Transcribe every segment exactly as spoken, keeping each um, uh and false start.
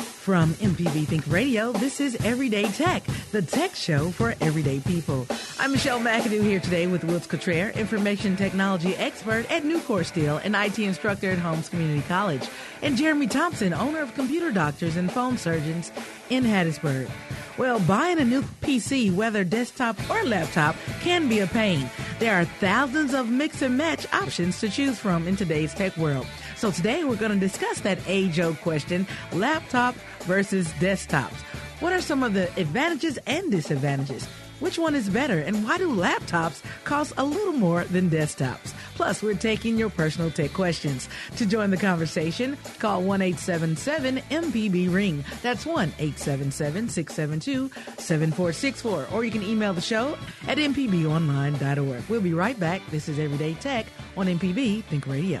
From M P B Think Radio, this is Everyday Tech, the tech show for everyday people. I'm Michelle McAdoo here today with Wiltz Couture, information technology expert at Nucor Steel and I T instructor at Holmes Community College, and Jeremy Thompson, owner of Computer Doctors and Phone Surgeons in Hattiesburg. Well, buying a new P C, whether desktop or laptop, can be a pain. There are thousands of mix and match options to choose from in today's tech world. So today we're going to discuss that age-old question, laptop versus desktops. What are some of the advantages and disadvantages? Which one is better, and why do laptops cost a little more than desktops? Plus, we're taking your personal tech questions. To join the conversation, call one eight seven seven M P B ring. That's one eight seven seven six seven two seven four six four. Or you can email the show at m p b online dot org. We'll be right back. This is Everyday Tech on M P B Think Radio.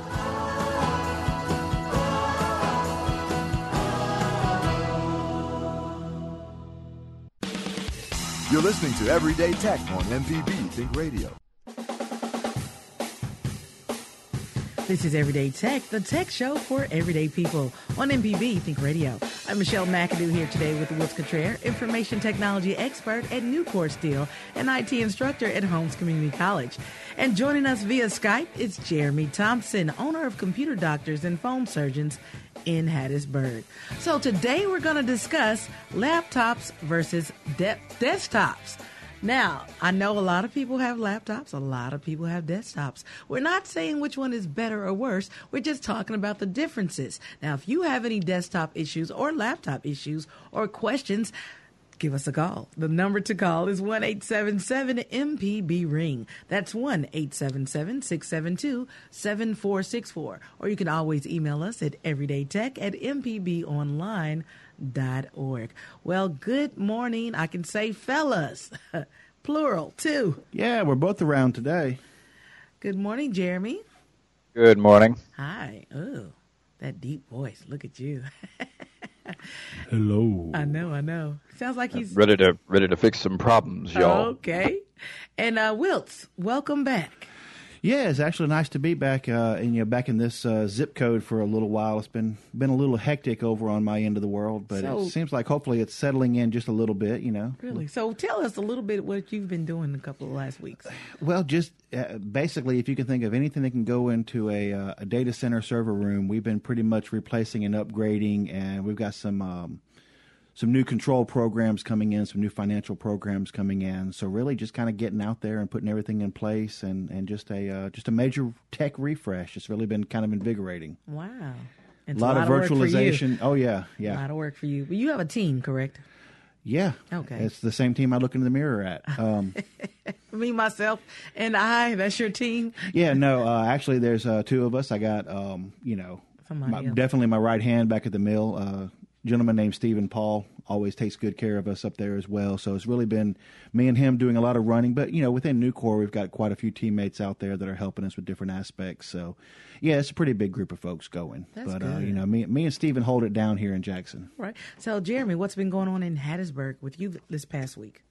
You're listening to Everyday Tech on M P B Think Radio. This is Everyday Tech, the tech show for everyday people on M P B Think Radio. I'm Michelle McAdoo here today with Wiltz Couture, information technology expert at Newport Steel and I T instructor at Holmes Community College. And joining us via Skype is Jeremy Thompson, owner of Computer Doctors and Phone Surgeons in Hattiesburg. So today we're going to discuss laptops versus de- desktops. Now, I know a lot of people have laptops, a lot of people have desktops. We're not saying which one is better or worse. We're just talking about the differences. Now, if you have any desktop issues or laptop issues or questions, give us a call. The number to call is one eight seven seven M P B ring. That's one eight seven seven six seven two seven four six four. Or you can always email us at everyday tech at m p b online dot org. Well, good morning. I can say fellas, plural too. Yeah, we're both around today. Good morning, Jeremy. Good morning. Hi. Oh, that deep voice. Look at you. Hello. I know, I know. Sounds like he's ready to ready to fix some problems, y'all. Okay. And uh, Wiltz, welcome back. Yeah, it's actually nice to be back. Uh, and you know, back in this uh, zip code for a little while. It's been been a little hectic over on my end of the world, but so, it seems like hopefully it's settling in just a little bit. You know, really. So tell us a little bit what you've been doing a couple of last weeks. Well, just uh, basically, if you can think of anything that can go into a, uh, a data center server room, we've been pretty much replacing and upgrading, and we've got some um, some new control programs coming in, some new financial programs coming in. So really just kind of getting out there and putting everything in place and, and just a uh, just a major tech refresh. It's really been kind of invigorating. Wow. It's a lot, a lot of, of virtualization. Oh, yeah. Yeah. A lot of work for you. Well, you have a team, correct? Yeah. Okay. It's the same team I look in the mirror at. Um, Me, myself, and I. That's your team? Yeah, no. Uh, actually, there's uh, two of us. I got, um, you know, my, definitely my right hand back at the mill, uh gentleman named Stephen Paul always takes good care of us up there as well. So it's really been me and him doing a lot of running. But, you know, within Nucor, we've got quite a few teammates out there that are helping us with different aspects. So, yeah, it's a pretty big group of folks going. That's but, good. Uh, you know, me, me and Stephen hold it down here in Jackson. Right. So, Jeremy, what's been going on in Hattiesburg with you this past week?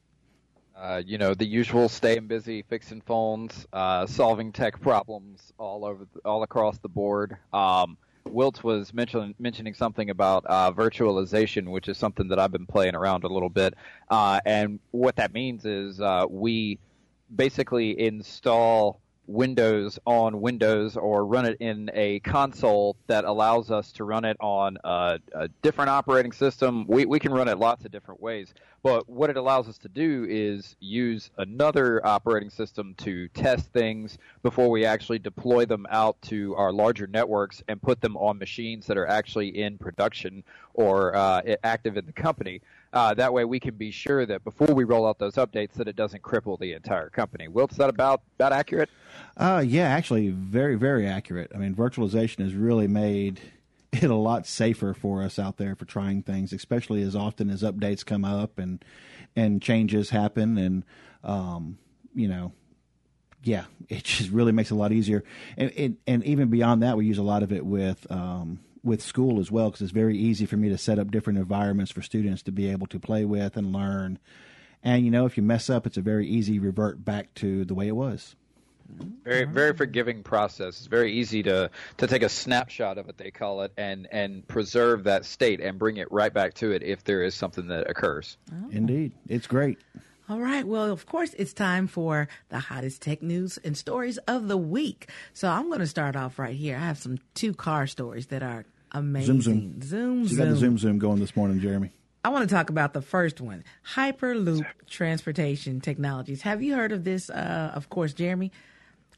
Uh, you know, the usual staying busy, fixing phones, uh, solving tech problems all over, all across the board. Um Wiltz was mention, mentioning something about uh, virtualization, which is something that I've been playing around a little bit. Uh, and what that means is uh, we basically install Windows on Windows or run it in a console that allows us to run it on a, a different operating system. We, we can run it lots of different ways. But what it allows us to do is use another operating system to test things before we actually deploy them out to our larger networks and put them on machines that are actually in production or uh, active in the company. Uh, that way we can be sure that before we roll out those updates that it doesn't cripple the entire company. Wiltz, is that about, about accurate? Uh, yeah, actually, very, very accurate. I mean, virtualization has really made it a lot safer for us out there for trying things, especially as often as updates come up and and changes happen. And, um, you know, yeah, it just really makes it a lot easier. And, and, and even beyond that, we use a lot of it with um, – with school as well, because it's very easy for me to set up different environments for students to be able to play with and learn. And, you know, if you mess up, it's a very easy revert back to the way it was. Very, very forgiving process. It's very easy to, to take a snapshot of it, they call it, and, and preserve that state and bring it right back to it if there is something that occurs. Oh. Indeed. It's great. All right. Well, of course, it's time for the hottest tech news and stories of the week. So I'm going to start off right here. I have some two car stories that are amazing. Zoom, zoom. Zoom, so you got zoom. the zoom, zoom going this morning, Jeremy. I want to talk about the first one, Hyperloop Transportation Technologies. Have you heard of this, uh, of course, Jeremy?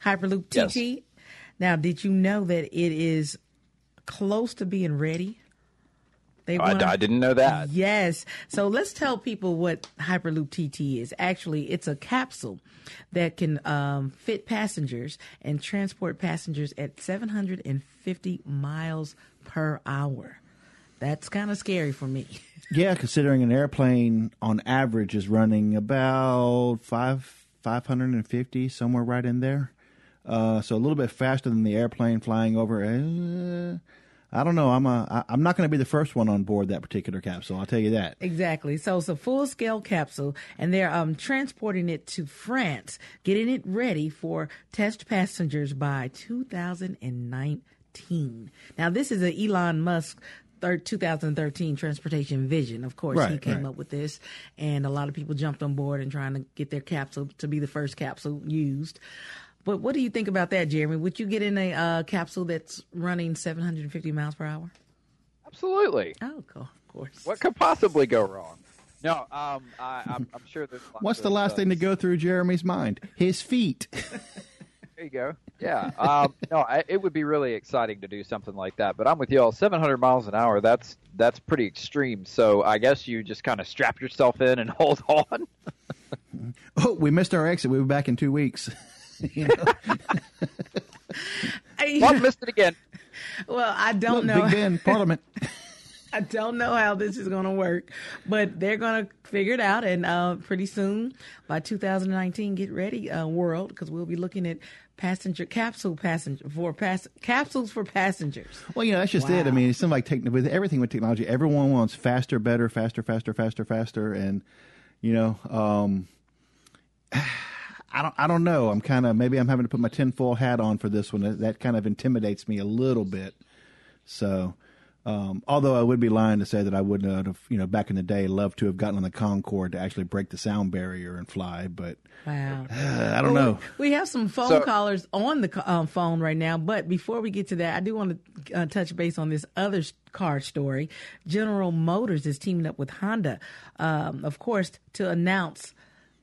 Hyperloop T T. Yes. Now, did you know that it is close to being ready? They oh, wanna... I, I didn't know that. Yes. So let's tell people what Hyperloop T T is. Actually, it's a capsule that can um, fit passengers and transport passengers at seven hundred fifty miles per hour. That's kind of scary for me. Yeah, considering an airplane on average is running about five hundred fifty, somewhere right in there. Uh, so a little bit faster than the airplane flying over. Uh, I don't know. I'm a, I'm not going to be the first one on board that particular capsule. I'll tell you that. Exactly. So it's a full-scale capsule, and they're um, transporting it to France, getting it ready for test passengers by two thousand nineteen. Now, this is an Elon Musk third, twenty thirteen transportation vision. Of course, right, he came right. up with this, and a lot of people jumped on board and trying to get their capsule to be the first capsule used. But what do you think about that, Jeremy? Would you get in a uh, capsule that's running seven hundred fifty miles per hour? Absolutely. Oh, cool. Of course. What could possibly go wrong? No, um, I, I'm, I'm sure there's lots What's of the last things. thing to go through Jeremy's mind? His feet. There you go. Yeah. Um, no, I, it would be really exciting to do something like that. But I'm with you all. seven hundred miles an hour, that's, that's pretty extreme. So I guess you just kind of strap yourself in and hold on. Oh, we missed our exit. We'll be back in two weeks. You know? I well, missed it again. Well, I don't Look, know. Big Ben, Parliament. I don't know how this is going to work, but they're going to figure it out. And uh, pretty soon, by two thousand nineteen, get ready, uh, world, because we'll be looking at passenger capsule passenger for pass capsules for passengers. Well, you know, that's just wow. it. I mean, it's something like techn- with everything with technology. Everyone wants faster, better, faster, faster, faster, faster, and you know. Um, I don't. I don't know. I'm kind of maybe I'm having to put my tinfoil hat on for this one. That kind of intimidates me a little bit. So, um, although I would be lying to say that I would not have, you know, back in the day, loved to have gotten on the Concorde to actually break the sound barrier and fly. But wow, uh, I don't well, know. We have some phone so, callers on the um, phone right now. But before we get to that, I do want to uh, touch base on this other car story. General Motors is teaming up with Honda, um, of course, to announce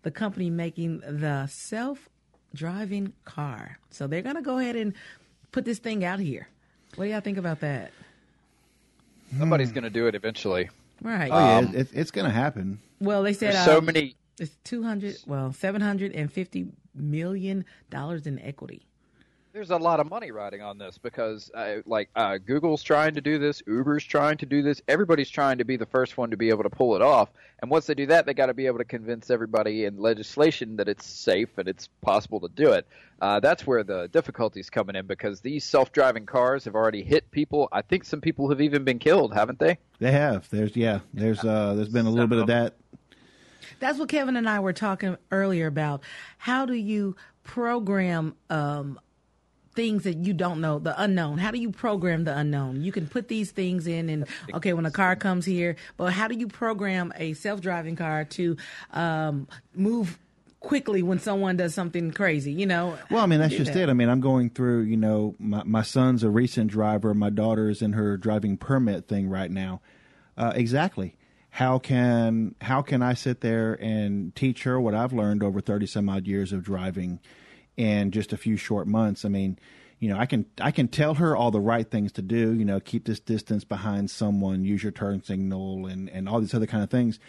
the company making the self-driving car. So they're going to go ahead and put this thing out here. What do y'all think about that? Somebody's hmm. going to do it eventually. Right. Oh, um, yeah, it, it's going to happen. Well, they said so um, many. It's two hundred, well, seven hundred fifty million dollars in equity. There's a lot of money riding on this because, uh, like, uh, Google's trying to do this, Uber's trying to do this, everybody's trying to be the first one to be able to pull it off. And once they do that, they got to be able to convince everybody in legislation that it's safe and it's possible to do it. Uh, that's where the difficulty's coming in because these self-driving cars have already hit people. I think some people have even been killed, haven't they? They have. There's yeah. There's uh, there's been a little bit of that. That's what Kevin and I were talking earlier about. How do you program um things that you don't know, the unknown? How do you program the unknown? You can put these things in and, okay, when a car comes here, but how do you program a self-driving car to um, move quickly when someone does something crazy, you know? Well, I mean, that's just that. it. I mean, I'm going through, you know, my, my son's a recent driver. My daughter's in her driving permit thing right now. Uh, exactly. How can, how can I sit there and teach her what I've learned over thirty some odd years of driving in just a few short months? I mean, you know, I can I can tell her all the right things to do, you know, keep this distance behind someone, use your turn signal, and, and all these other kind of things.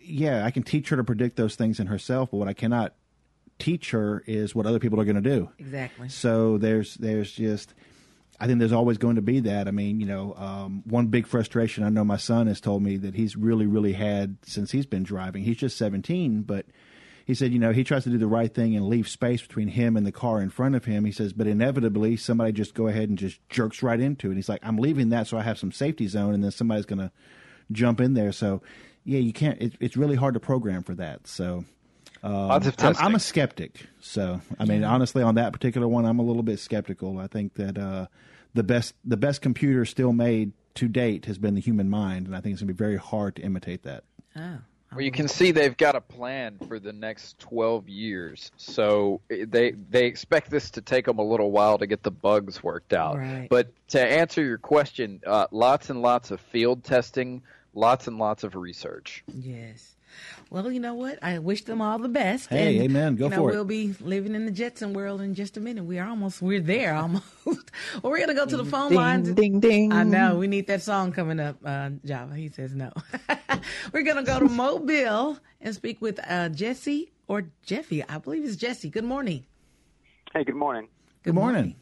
Yeah, I can teach her to predict those things in herself, but what I cannot teach her is what other people are going to do. Exactly. So there's there's just, I think there's always going to be that. I mean, you know, um, one big frustration, I know my son has told me that he's really, really had since he's been driving. He's just seventeen, but he said, you know, he tries to do the right thing and leave space between him and the car in front of him. He says, but inevitably somebody just go ahead and just jerks right into it. He's like, I'm leaving that so I have some safety zone, and then somebody's going to jump in there. So, yeah, you can't. It, it's really hard to program for that. So um, I'm, I'm a skeptic. So, I mean, honestly, on that particular one, I'm a little bit skeptical. I think that uh, the best the best computer still made to date has been the human mind, and I think it's going to be very hard to imitate that. Oh. Well, you can see they've got a plan for the next twelve years, so they they expect this to take them a little while to get the bugs worked out. Right. But to answer your question, uh, lots and lots of field testing, lots and lots of research. Yes. Well, you know what? I wish them all the best. Hey, and, amen. Go you know, for it. We'll be living in the Jetson world in just a minute. We are almost, we're there almost. Well, we're going to go to the phone ding, lines. Ding, ding. I know. We need that song coming up, uh, Java. He says no. We're going to go to Mobile and speak with uh, Jesse or Jeffy. I believe it's Jesse. Good morning. Hey, good morning. Good, good morning. morning.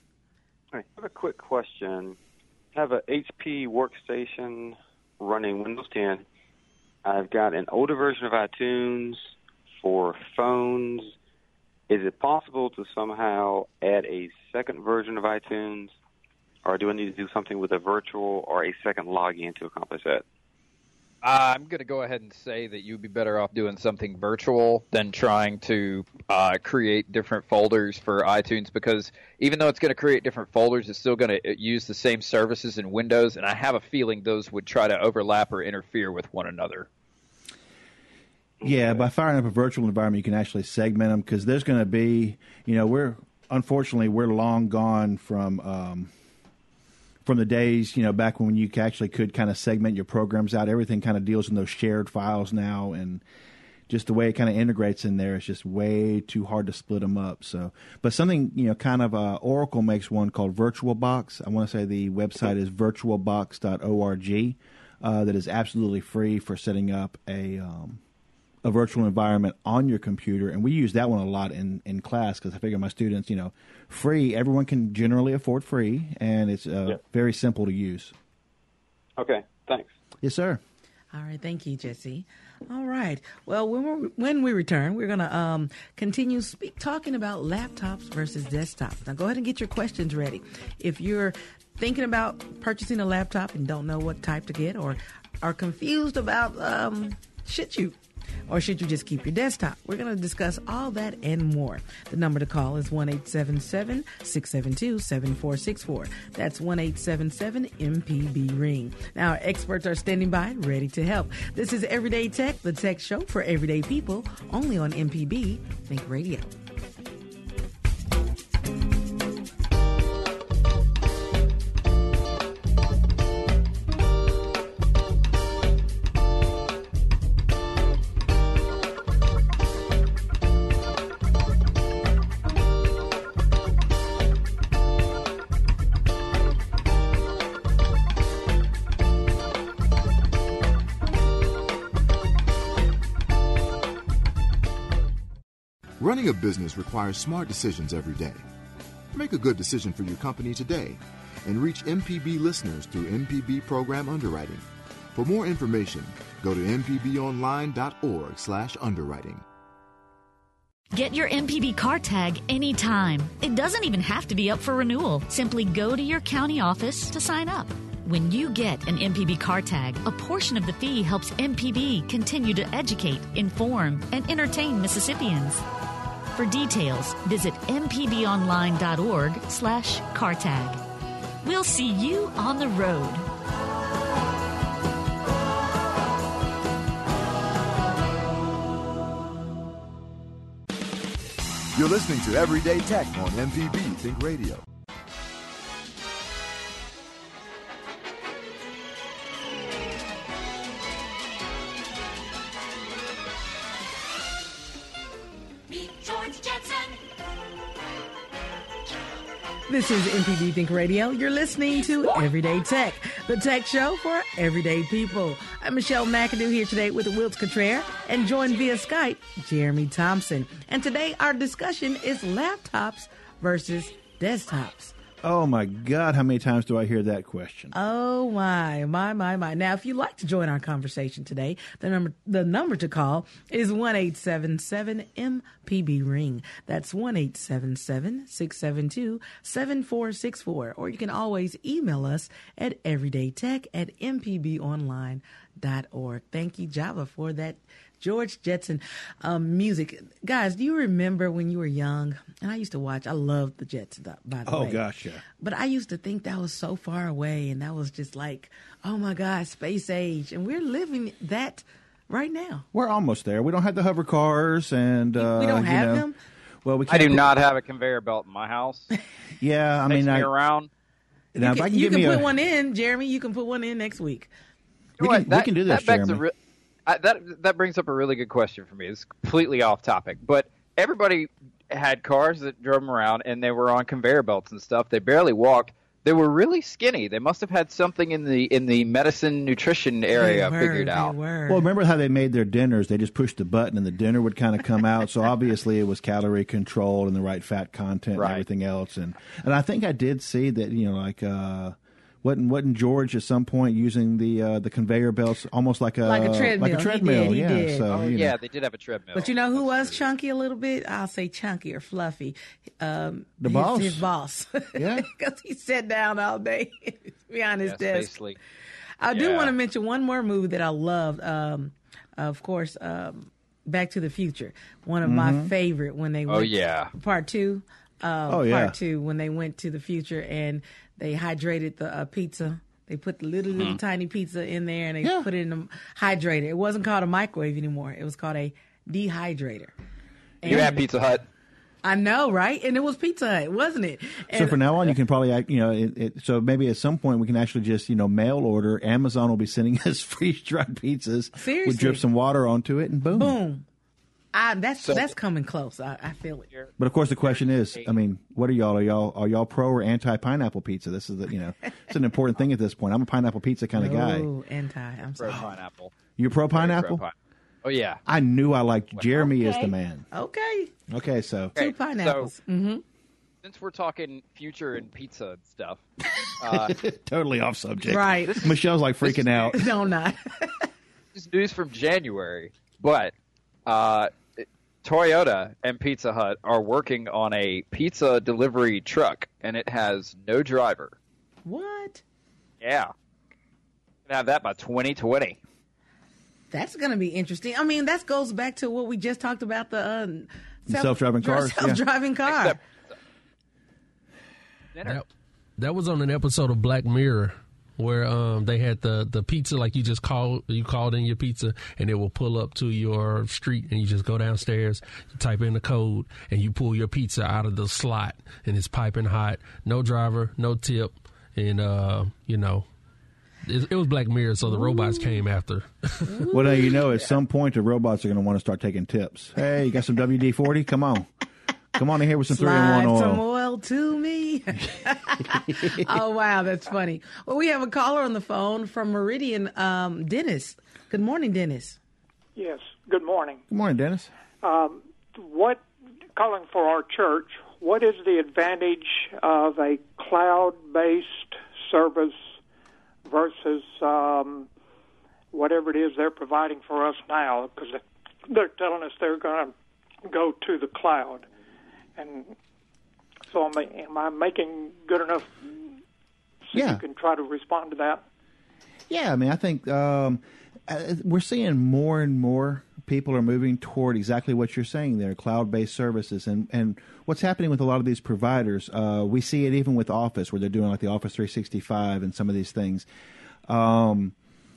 All right, I have a quick question. I have an H P workstation running Windows ten. I've got an older version of iTunes for phones. Is it possible to somehow add a second version of iTunes, or do I need to do something with a virtual or a second login to accomplish that? Uh, I'm going to go ahead and say that you'd be better off doing something virtual than trying to uh, create different folders for iTunes, because even though it's going to create different folders, it's still going to use the same services in Windows, and I have a feeling those would try to overlap or interfere with one another. Yeah, by firing up a virtual environment, you can actually segment them, because there's going to be, you know, we're unfortunately we're long gone from. Um, From the days, you know, back when you actually could kind of segment your programs out. Everything kind of deals in those shared files now, and just the way it kind of integrates in there, it's just way too hard to split them up. So, but something, you know, kind of uh, Oracle makes one called VirtualBox. I want to say the website is virtual box dot org. Uh, that is absolutely free for setting up a um, a virtual environment on your computer, and we use that one a lot in in class, because I figure my students, you know. Free, everyone can generally afford free, and it's uh, yep. very simple to use. Okay, thanks. Yes, sir. All right, thank you, Jesse. All right, well, when, we're, when we return, we're going to um, continue speak, talking about laptops versus desktops. Now, go ahead and get your questions ready. If you're thinking about purchasing a laptop and don't know what type to get, or are confused about um, should you or should you just keep your desktop? We're going to discuss all that and more. The number to call is one eight seven seven, six seven two, seven four six four. That's one eight seven seven M P B ring. Now, our experts are standing by, ready to help. This is Everyday Tech, the tech show for everyday people, only on M P B Think Radio. Running a business requires smart decisions every day. Make a good decision for your company today and reach M P B listeners through M P B program underwriting. For more information, go to m p b online dot org slash underwriting. Get your M P B car tag anytime. It doesn't even have to be up for renewal. Simply go to your county office to sign up. When you get an M P B car tag, a portion of the fee helps M P B continue to educate, inform, and entertain Mississippians. For details, visit m p b online dot org slash car tag. We'll see you on the road. You're listening to Everyday Tech on M P B Think Radio. Meet George Jetson. This is M P B Think Radio. You're listening to Everyday Tech, the tech show for everyday people. I'm Michelle McAdoo here today with Wiltz Couture and joined via Skype, Jeremy Thompson. And today our discussion is laptops versus desktops. Oh, my God. How many times do I hear that question? Oh, my, my, my, my. Now, if you'd like to join our conversation today, the number the number to call is one eight seven seven M P B ring. That's one eight seven seven six seven two seven four six four. Or you can always email us at everydaytech at m p b online dot org. Thank you, Java, for that George Jetson um, music. Guys, do you remember when you were young? And I used to watch, I loved the Jetsons, by the oh, way. Oh, gosh, yeah. But I used to think that was so far away, and that was just like, oh, my God, space age. And we're living that right now. We're almost there. We don't have the hover cars. and uh, We don't have you know, them? Well, we can't I do not have a conveyor belt in my house. Yeah, I mean. Takes me I, around. Now, you can, if I can you can put a, one in, Jeremy. You can put one in next week. We can, that, we can do this, that Jeremy. I, that that brings up a really good question for me. It's completely off topic, but everybody had cars that drove them around, and they were on conveyor belts and stuff. They barely walked. They were really skinny. They must have had something in the in the medicine nutrition area were, figured out. Were. Well, remember how they made their dinners? They just pushed the button, and the dinner would kind of come out. So obviously, it was calorie controlled and the right fat content right. and everything else. And and I think I did see that. You know, like. Uh, Wasn't wasn't George at some point using the uh, the conveyor belts almost like a like a treadmill? Like a treadmill. He did, he yeah, did. So, oh, yeah, know. They did have a treadmill. But you know who That's was true. chunky a little bit? I'll say chunky or fluffy. Um, the his, boss, his boss, yeah, because he sat down all day behind his yes, desk. Basically. I yeah. do want to mention one more movie that I loved. Um, of course, um, Back to the Future. One of mm-hmm. my favorite when they went oh yeah part two. Uh, oh, yeah. Part two, when they went to the future and they hydrated the uh, pizza. They put the little, little, mm-hmm. tiny pizza in there and they yeah. put it in the hydrator. It wasn't called a microwave anymore. It was called a dehydrator. And you had Pizza Hut. I know, right? And it was Pizza Hut, wasn't it? And so from now on, you can probably, act, you know, it, it, so maybe at some point we can actually just, you know, mail order. Amazon will be sending us freeze-dried pizzas. Seriously. We'll drip some water onto it and boom. Boom. I, that's so, that's coming close. I, I feel it. But of course, the question is, I mean, what are y'all? Are y'all are y'all pro or anti pineapple pizza? This is the, you know, it's an important thing at this point. I'm a pineapple pizza kind of guy. Oh, anti. I'm sorry. Pro pineapple. You're pro pineapple. Pro pine- oh yeah. I knew I liked Jeremy okay. is the man. Okay. Okay. So okay. two pineapples. So, mm-hmm. Since we're talking future and pizza and stuff, uh, totally off subject. Right. This, Michelle's like freaking out. News. No, I'm not. This news from January, but. Uh, Toyota and Pizza Hut are working on a pizza delivery truck, and it has no driver. What? Yeah. You can have that by twenty twenty. That's going to be interesting. I mean, that goes back to what we just talked about, the uh, self, self-driving car. Self-driving yeah. car. Except, that, that was on an episode of Black Mirror where um, they had the, the pizza, like you just called, you called in your pizza, and it will pull up to your street, and you just go downstairs, you type in the code, and you pull your pizza out of the slot, and it's piping hot, no driver, no tip, and, uh, you know, it, it was Black Mirror, so the Ooh. robots came after. Well, now, you know, at some point, the robots are going to want to start taking tips. Hey, you got some W D forty? Come on. Come on in here with some Slide three in one oil. Some oil to me. Oh, wow. That's funny. Well, we have a caller on the phone from Meridian, um, Dennis. Good morning, Dennis. Yes. Good morning. Good morning, Dennis. Um, what, calling for our church, what is the advantage of a cloud-based service versus um, whatever it is they're providing for us now? Because they're telling us they're going to go to the cloud. And so am I, am I making good enough so yeah. you can try to respond to that? Yeah, I mean, I think um, we're seeing more and more people are moving toward exactly what you're saying there, cloud-based services. And, and what's happening with a lot of these providers, uh, we see it even with Office, where they're doing like the Office three sixty-five and some of these things. Um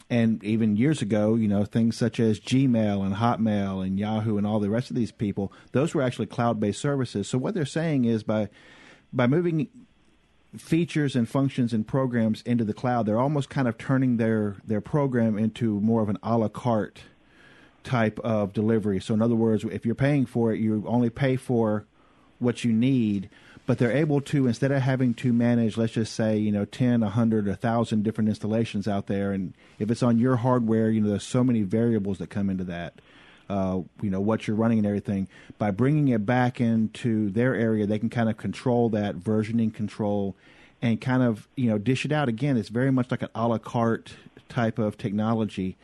And even years ago, you know, things such as Gmail and Hotmail and Yahoo and all the rest of these people, those were actually cloud-based services. So what they're saying is by by moving features and functions and programs into the cloud, they're almost kind of turning their, their program into more of an a la carte type of delivery. So in other words, if you're paying for it, you only pay for what you need. but they're able to, instead of having to manage, let's just say, you know, ten, a hundred, a thousand different installations out there. And if it's on your hardware, you know, there's so many variables that come into that, uh, you know, what you're running and everything. By bringing it back into their area, they can kind of control that versioning control and kind of, you know, dish it out. Again, it's very much like an a la carte type of technology.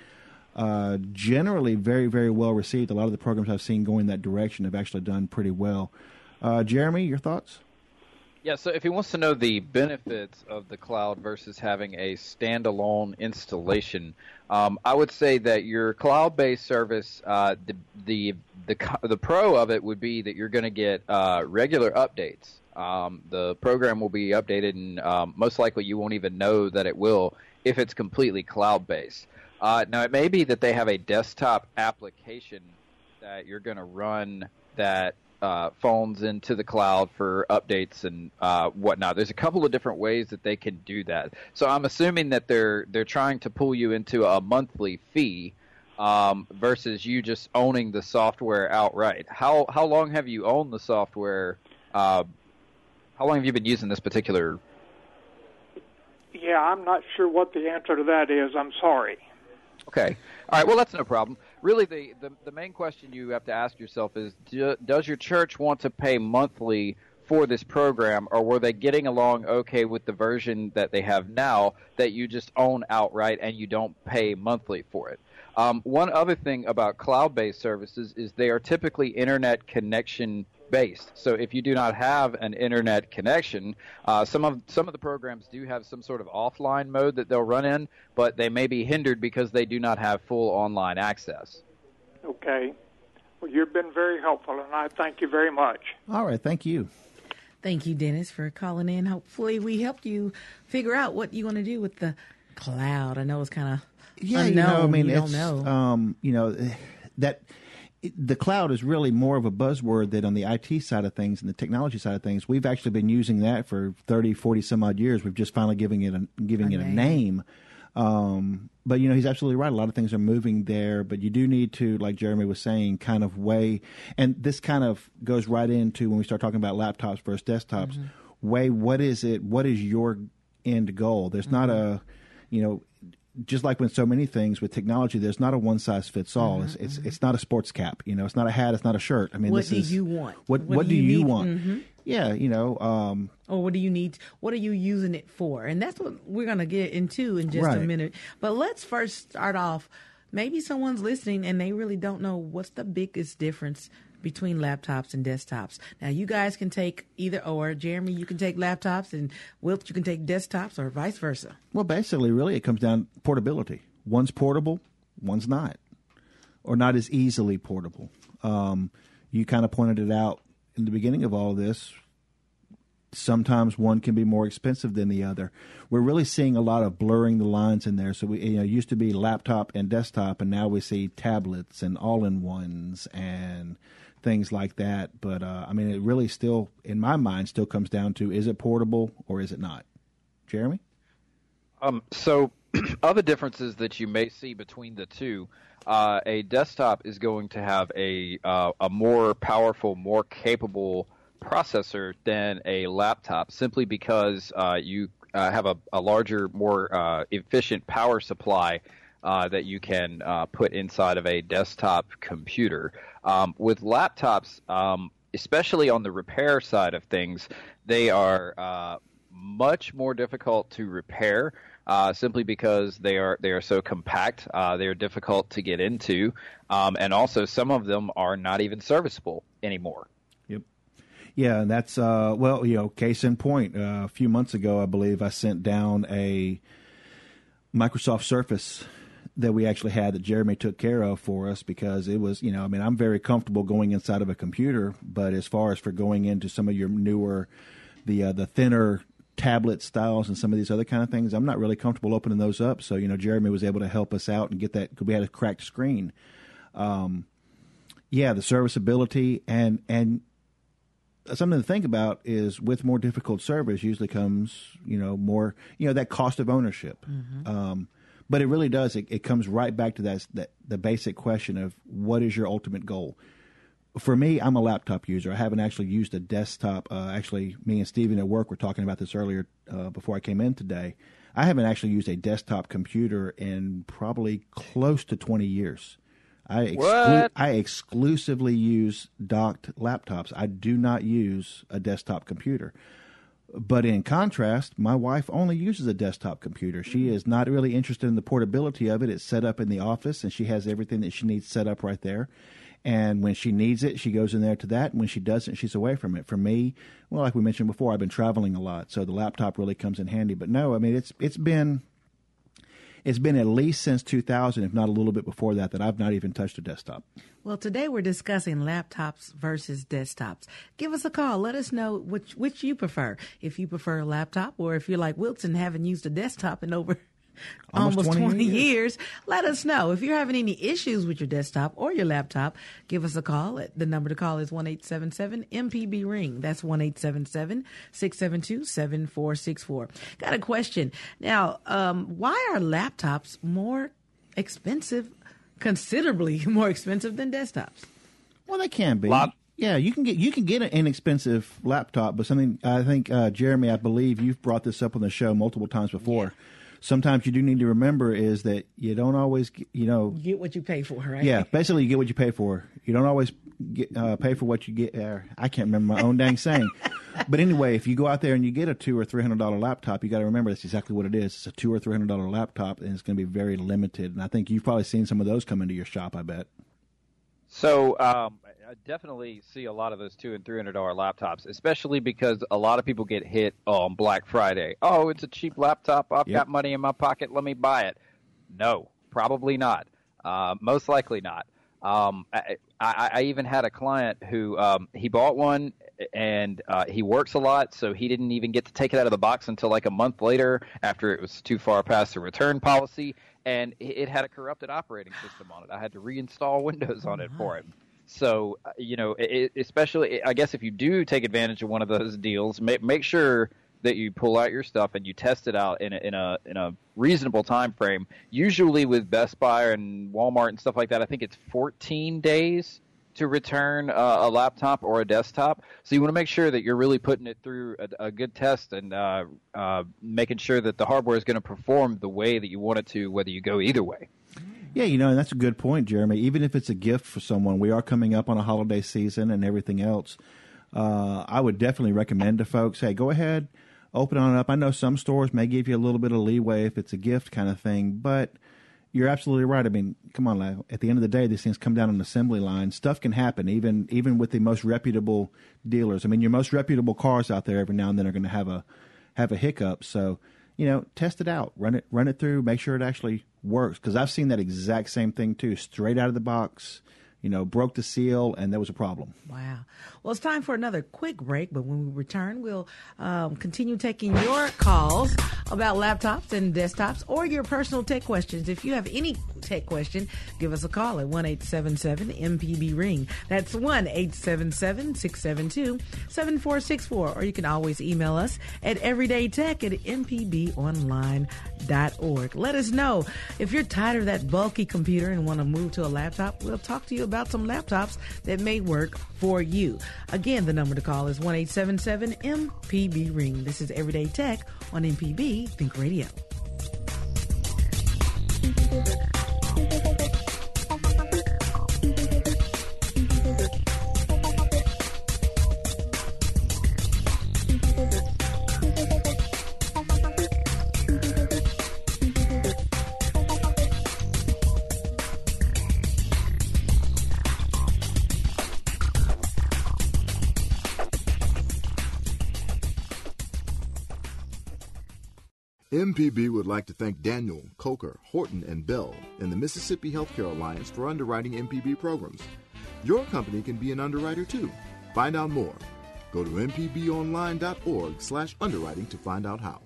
Uh, generally very, very well received. A lot of the programs I've seen going that direction have actually done pretty well. Uh, Jeremy, your thoughts? Yeah, so if he wants to know the benefits of the cloud versus having a standalone installation, um, I would say that your cloud-based service, uh, the, the the the pro of it would be that you're going to get uh, regular updates. Um, the program will be updated, and um, most likely you won't even know that it will if it's completely cloud-based. Uh, now, it may be that they have a desktop application that you're going to run that uh, phones into the cloud for updates and uh, whatnot. There's a couple of different ways that they can do that. So I'm assuming that they're they're trying to pull you into a monthly fee um, versus you just owning the software outright. How how long have you owned the software? Uh, how long have you been using this particular? Yeah, I'm not sure what the answer to that is. I'm sorry. Okay. All right. Well, that's no problem. Really, the, the, the main question you have to ask yourself is, do, does your church want to pay monthly for this program, or were they getting along okay with the version that they have now that you just own outright and you don't pay monthly for it? Um, one other thing about cloud-based services is they are typically internet connection based. So if you do not have an internet connection, uh, some of some of the programs do have some sort of offline mode that they'll run in, but they may be hindered because they do not have full online access. Okay. Well, you've been very helpful, and I thank you very much. All right. Thank you. Thank you, Dennis, for calling in. Hopefully we helped you figure out what you want to do with the cloud. I know it's kind of yeah, unknown. You know, I mean, you it's, don't know. Um, you know, that... The cloud is really more of a buzzword than on the I T side of things and the technology side of things. We've actually been using that for thirty, forty some odd years. We've just finally giving it a, giving okay. it a name. Um, but, you know, he's absolutely right. A lot of things are moving there, but you do need to, like Jeremy was saying, kind of weigh. And this kind of goes right into when we start talking about laptops versus desktops. Mm-hmm. Weigh what is it? What is your end goal? There's mm-hmm. not a, you know, just like with so many things with technology, there's not a one size fits all. Mm-hmm. It's it's it's not a sports cap, you know. It's not a hat. It's not a shirt. I mean, what this do is, you want? What what, what do you, you want? Mm-hmm. Yeah, you know. Um, or what do you need? What are you using it for? And that's what we're gonna get into in just right. a minute. But let's first start off. Maybe someone's listening and they really don't know what's the biggest difference between laptops and desktops. Now, you guys can take either or. Jeremy, you can take laptops, and Wiltz, you can take desktops, or vice versa. Well, basically, really, it comes down to portability. One's portable, one's not, or not as easily portable. Um, you kind of pointed it out in the beginning of all of this. Sometimes one can be more expensive than the other. We're really seeing a lot of blurring the lines in there. So we, you know, it used to be laptop and desktop, and now we see tablets and all-in-ones and things like that. But, uh, I mean, it really still, in my mind, still comes down to, is it portable or is it not? Jeremy? Um, so other differences that you may see between the two, uh, a desktop is going to have a uh, a more powerful, more capable processor than a laptop, simply because uh, you uh, have a, a larger, more uh, efficient power supply uh, that you can uh, put inside of a desktop computer. Um, with laptops, um, especially on the repair side of things, they are uh, much more difficult to repair. Uh, simply because they are they are so compact, uh, they are difficult to get into, um, and also some of them are not even serviceable anymore. Yeah, and that's, uh, well, you know, case in point. Uh, a few months ago, I believe, I sent down a Microsoft Surface that we actually had that Jeremy took care of for us because it was, you know, I mean, I'm very comfortable going inside of a computer, but as far as for going into some of your newer, the uh, the thinner tablet styles and some of these other kind of things, I'm not really comfortable opening those up. So, you know, Jeremy was able to help us out and get that, because we had a cracked screen. Um, yeah, the serviceability and and... Something to think about is with more difficult service usually comes, you know, more, you know, that cost of ownership. Mm-hmm. Um, but it really does. It, it comes right back to that, that the basic question of what is your ultimate goal? for me, I'm a laptop user. I haven't actually used a desktop. Uh, actually, me and Stephen at work were talking about this earlier uh, before I came in today. I haven't actually used a desktop computer in probably close to twenty years. I exclu- I exclusively use docked laptops. I do not use a desktop computer. But in contrast, my wife only uses a desktop computer. She is not really interested in the portability of it. It's set up in the office, and she has everything that she needs set up right there. And when she needs it, she goes in there to that. And when she doesn't, she's away from it. For me, well, like we mentioned before, I've been traveling a lot, so the laptop really comes in handy. But no, I mean, it's it's been it's been at least since two thousand, if not a little bit before that, that I've not even touched a desktop. Well, today we're discussing laptops versus desktops. Give us a call. Let us know which, which you prefer, if you prefer a laptop or if you're like Wiltson, haven't used a desktop in over almost, almost twenty years. Let us know. If you're having any issues with your desktop or your laptop, give us a call. The number to call is one eight seven seven M P B ring. That's one eight seven seven six seven two seven four six four. Got a question. Now, um, why are laptops more expensive, considerably more expensive than desktops? Well, they can be. Lop- Yeah, you can get you can get an inexpensive laptop, but something I think, uh, Jeremy, I believe you've brought this up on the show multiple times before. Yeah. Sometimes you do need to remember is that you don't always, you know, get what you pay for, right? Yeah, basically you get what you pay for. You don't always get, uh, pay for what you get. Uh, I can't remember my own dang saying. But anyway, if you go out there and you get a two or three hundred dollar laptop, you got to remember that's exactly what it is. It's a two or three hundred dollar laptop, and it's going to be very limited. And I think you've probably seen some of those come into your shop. I bet. So um, I definitely see a lot of those two and three hundred dollar laptops, especially because a lot of people get hit on Black Friday. Oh, it's a cheap laptop. I've yep. got money in my pocket. Let me buy it. No, probably not. Uh, most likely not. Um, I, I, I even had a client who um, he bought one, and uh, he works a lot, so he didn't even get to take it out of the box until like a month later after it was too far past the return policy. And it had a corrupted operating system on it. I had to reinstall Windows on it for it. So, you know, it, especially, I guess if you do take advantage of one of those deals, make, make sure that you pull out your stuff and you test it out in a, in a in a reasonable time frame. Usually with Best Buy and Walmart and stuff like that, I think it's fourteen days to return uh, a laptop or a desktop. So you want to make sure that you're really putting it through a, a good test and uh, uh, making sure that the hardware is going to perform the way that you want it to, whether you go either way. Yeah, you know, and that's a good point, Jeremy. Even if it's a gift for someone, we are coming up on a holiday season and everything else. Uh, I would definitely recommend to folks, hey, go ahead, open on up. I know some stores may give you a little bit of leeway if it's a gift kind of thing, but you're absolutely right. I mean, come on, lad. At the end of the day, these things come down an assembly line. Stuff can happen, even even with the most reputable dealers. I mean, your most reputable cars out there every now and then are going to have a have a hiccup. So, you know, test it out, run it run it through, make sure it actually works. Because I've seen that exact same thing too, straight out of the box. You know, broke the seal, and there was a problem. Wow. Well, it's time for another quick break, but when we return, we'll um, continue taking your calls about laptops and desktops or your personal tech questions. If you have any tech question, give us a call at one eight seven seven M P B ring. That's one eight seven seven six seven two seven four six four, or you can always email us at everyday tech at m p b online dot org. Let us know if you're tired of that bulky computer and want to move to a laptop. We'll talk to you about some laptops that may work for you. Again, the number to call is one eight seven seven M P B ring. This is Everyday Tech on M P B Think Radio. M P B would like to thank Daniel, Coker, Horton, and Bell and the Mississippi Healthcare Alliance for underwriting M P B programs. Your company can be an underwriter, too. Find out more. Go to mpbonline.org slash underwriting to find out how.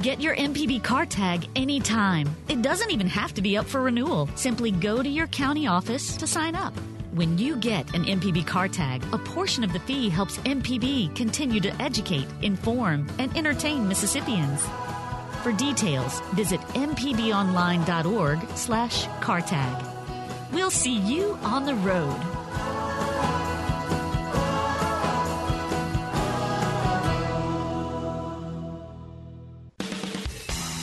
Get your M P B car tag anytime. It doesn't even have to be up for renewal. Simply go to your county office to sign up. When you get an M P B car tag, a portion of the fee helps M P B continue to educate, inform, and entertain Mississippians. For details, visit mpbonline.org slash car tag. We'll see you on the road.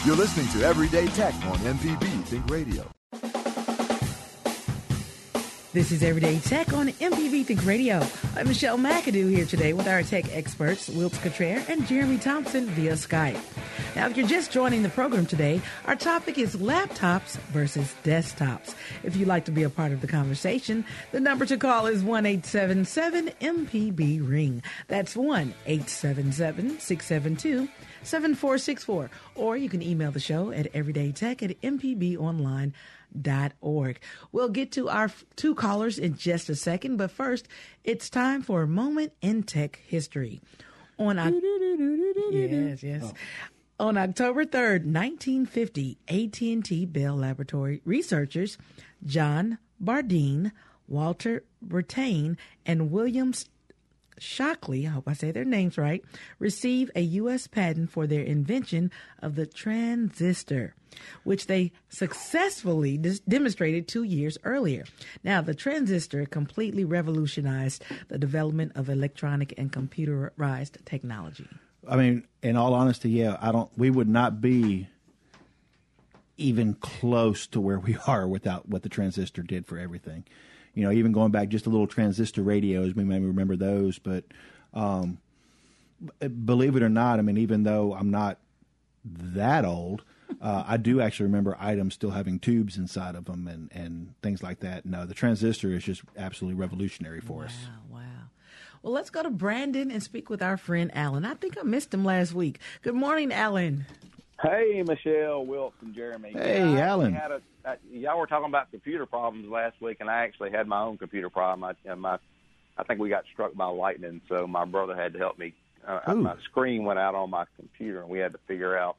You're listening to Everyday Tech on M P B Think Radio. This is Everyday Tech on M P B Think Radio. I'm Michelle McAdoo here today with our tech experts, Wiltz Couture and Jeremy Thompson via Skype. Now, if you're just joining the program today, our topic is laptops versus desktops. If you'd like to be a part of the conversation, the number to call is one eight seven seven M P B ring. That's one eight seven seven six seven two seven four six four. Or you can email the show at everydaytech at m p b online dot com. Dot org. We'll get to our two callers in just a second, but first, it's time for a moment in tech history. On o- yes, yes. Oh. On October third, nineteen fifty, A T and T Bell Laboratory researchers John Bardeen, Walter Brattain, and William Shockley, I hope I say their names right, receive a U S patent for their invention of the transistor, which they successfully dis- demonstrated two years earlier. Now, the transistor completely revolutionized the development of electronic and computerized technology. I mean, in all honesty, yeah, I don't. We would not be even close to where we are without what the transistor did for everything. You know, even going back just a little transistor radios, we may remember those. But um, believe it or not, I mean, even though I'm not that old, uh, I do actually remember items still having tubes inside of them and, and things like that. No, the transistor is just absolutely revolutionary for wow, us. Wow, wow. Well, let's go to Brandon and speak with our friend Alan. I think I missed him last week. Good morning, Alan. Hey, Michelle, Wiltz, and Jeremy. Hey, I Alan. Had a, uh, y'all were talking about computer problems last week, and I actually had my own computer problem. I, my, I think we got struck by lightning, so my brother had to help me. Uh, my screen went out on my computer, and we had to figure out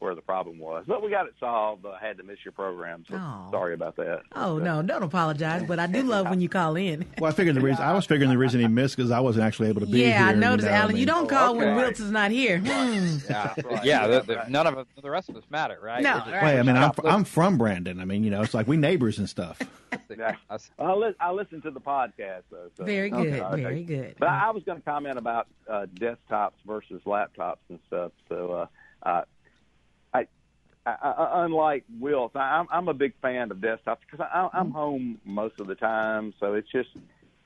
where the problem was. But we got it solved, but I had to miss your program, so oh. sorry about that. Oh, but, no, don't apologize, but I do love when you call in. Well, I figured the reason, I was figuring the reason he missed because I wasn't actually able to be yeah, here. Yeah, I noticed, you know Alan, I mean? You don't call oh, okay. when Wiltz is not here. Right. yeah, right. yeah the, the, none of us, the rest of us matter, right? No. Just, right. Well, I mean, I'm, I'm from Brandon. I mean, you know, it's like we neighbors and stuff. yeah. I, li- I listened to the podcast, though. So. Very good, okay, okay. very good. But I was going to comment about uh, desktops versus laptops and stuff, so uh, uh I, I, unlike Wiltz, I'm, I'm a big fan of desktops because I, I'm home most of the time. So it's just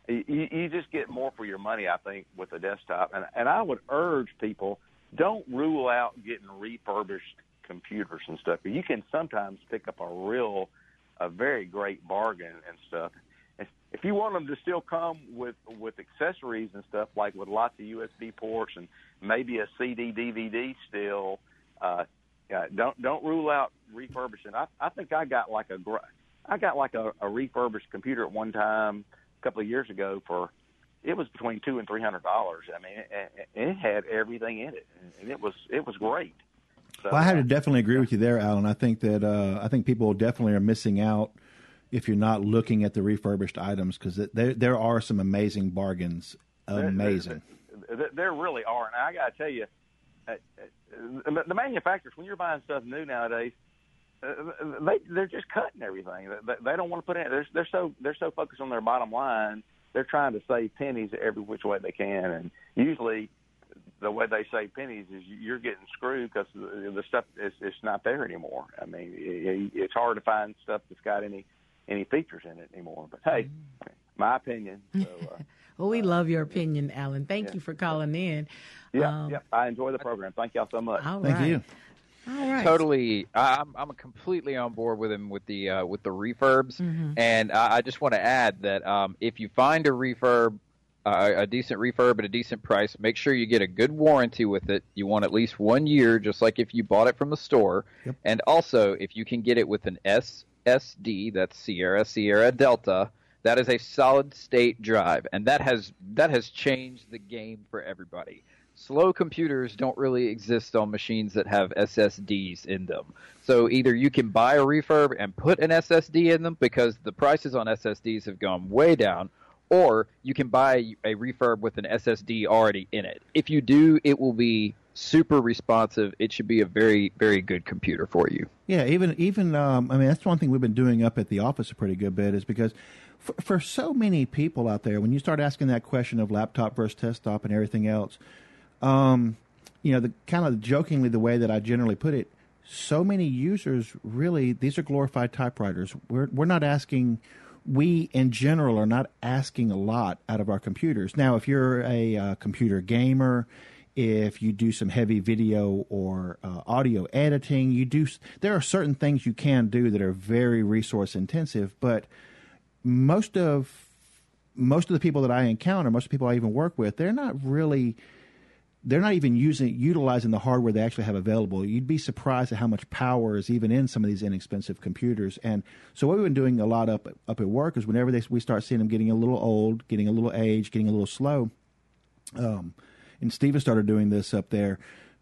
you, you just get more for your money, I think, with a desktop. And, and I would urge people, don't rule out getting refurbished computers and stuff. You can sometimes pick up a real, a very great bargain and stuff. If, if you want them to still come with, with accessories and stuff, like with lots of U S B ports and maybe a C D D V D still. Uh, Yeah, don't don't rule out refurbishing. I I think I got like a I got like a, a refurbished computer at one time a couple of years ago for it was between two and three hundred dollars. I mean, it, it had everything in it, and it was it was great. So, well, I have to definitely agree with you there, Alan. I think that uh, I think people definitely are missing out if you're not looking at the refurbished items because there there are some amazing bargains. Amazing. There, there, there really are, and I got to tell you. Uh, the manufacturers, when you're buying stuff new nowadays, uh, they they're just cutting everything. They, they don't want to put in. They're, they're so they're so focused on their bottom line. They're trying to save pennies every which way they can, and usually the way they save pennies is you're getting screwed because the, the stuff is it's not there anymore. I mean, it, it's hard to find stuff that's got any any features in it anymore. But hey, my opinion. So, uh, well, we love your opinion, Alan. Thank yeah. you for calling in. Yeah, um, yeah, I enjoy the program. Thank y'all so much. All right. Thank you. All right. Totally, I'm I'm completely on board with him with the uh, with the refurbs, mm-hmm. and I, I just want to add that um, if you find a refurb, uh, a decent refurb at a decent price, make sure you get a good warranty with it. You want at least one year, just like if you bought it from the store, yep. and also if you can get it with an S S D, that's Sierra Sierra Delta. That is a solid-state drive, and that has that has changed the game for everybody. Slow computers don't really exist on machines that have S S Ds in them. So either you can buy a refurb and put an S S D in them because the prices on S S Ds have gone way down, or you can buy a refurb with an S S D already in it. If you do, it will be super responsive. It should be a very, very good computer for you. Yeah, even, even um, I mean, that's one thing we've been doing up at the office a pretty good bit is because – For, for so many people out there, when you start asking that question of laptop versus desktop and everything else, um, you know, the kind of jokingly the way that I generally put it, so many users really, these are glorified typewriters. We're we're not asking, we in general are not asking a lot out of our computers. Now, if you're a uh, computer gamer, if you do some heavy video or uh, audio editing, you do. There are certain things you can do that are very resource intensive, but most of most of the people that I encounter, most of the people I even work with, they're not really. They're not even using utilizing the hardware they actually have available. You'd be surprised at how much power is even in some of these inexpensive computers. And so what we've been doing a lot up up at work is whenever they, we start seeing them getting a little old, getting a little aged, getting a little slow, um, and Steven started doing this up there,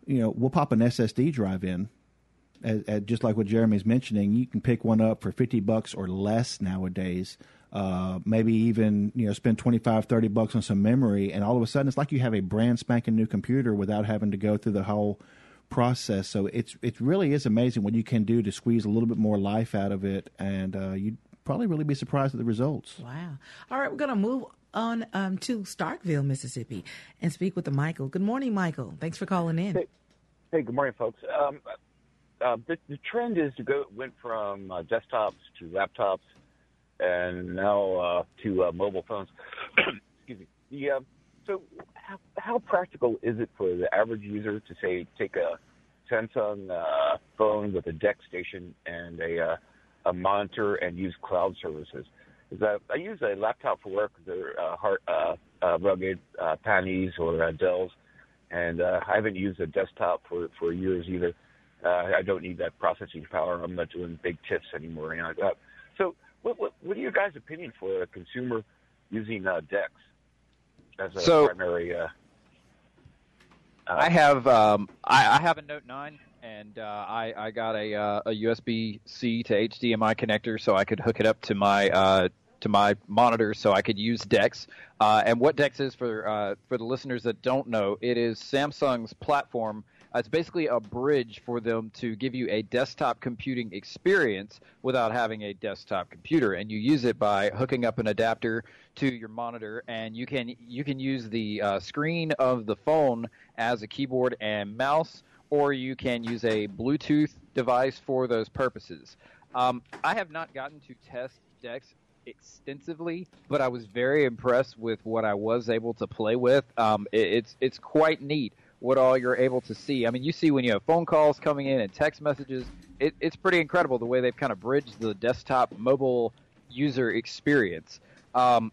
you know, we'll pop an S S D drive in, at, at just like what Jeremy's mentioning. You can pick one up for fifty bucks or less nowadays. Uh, maybe even, you know, spend twenty-five, thirty bucks on some memory, and all of a sudden it's like you have a brand spanking new computer without having to go through the whole process. So it's it really is amazing what you can do to squeeze a little bit more life out of it, and uh, you'd probably really be surprised at the results. Wow. All right, we're going to move on um, to Starkville, Mississippi, and speak with Michael. Good morning, Michael. Thanks for calling in. Hey, hey good morning, folks. Um, uh, the, the trend is to go went from uh, desktops to laptops, and now uh, to uh, mobile phones. Excuse me. The, uh, so how, how practical is it for the average user to, say, take a Samsung uh, phone with a D E X station and a, uh, a monitor and use cloud services? I, I use a laptop for work. They're uh, hard, uh, uh, rugged, uh, Panys or uh, Dells, and uh, I haven't used a desktop for, for years either. Uh, I don't need that processing power. I'm not doing big tips anymore. You know, uh, so... What, what, what are your guys' opinion for a consumer using uh, D E X as a so, primary? Uh, uh, I have um, I, I have a Note nine, and uh, I, I got a uh, a U S B C to H D M I connector, so I could hook it up to my uh, to my monitor, so I could use D E X. Uh, and what D E X is for uh, for the listeners that don't know, it is Samsung's platform. It's basically a bridge for them to give you a desktop computing experience without having a desktop computer, and you use it by hooking up an adapter to your monitor, and you can you can use the uh, screen of the phone as a keyboard and mouse, or you can use a Bluetooth device for those purposes. Um, I have not gotten to test D E X extensively, but I was very impressed with what I was able to play with. Um, it, it's it's quite neat what all you're able to see. I mean, you see when you have phone calls coming in and text messages, it, it's pretty incredible the way they've kind of bridged the desktop mobile user experience. Um,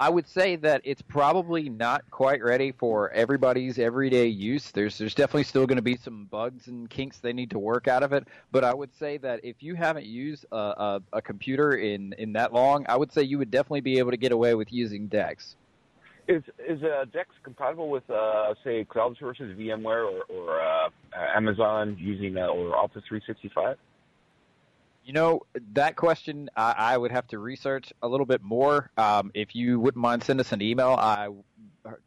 I would say that it's probably not quite ready for everybody's everyday use. There's there's definitely still going to be some bugs and kinks they need to work out of it. But I would say that if you haven't used a, a, a computer in, in that long, I would say you would definitely be able to get away with using D E X. Is is uh, D E X compatible with, uh, say, cloud services, VMware, or, or uh, Amazon using uh, or Office three sixty-five? You know, that question I, I would have to research a little bit more. Um, if you wouldn't mind, send us an email. I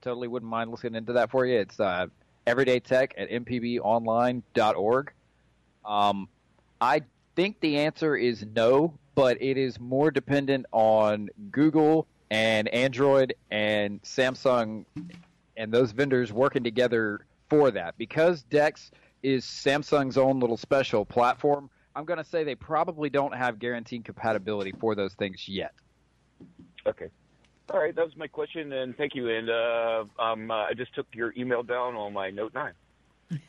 totally wouldn't mind listening into that for you. It's uh, everydaytech at m p b online dot org. Um, I think the answer is no, but it is more dependent on Google and Android and Samsung and those vendors working together for that. Because D E X is Samsung's own little special platform, I'm going to say they probably don't have guaranteed compatibility for those things yet. Okay. All right, that was my question, and thank you. And uh, um, uh, I just took your email down on my Note nine. thank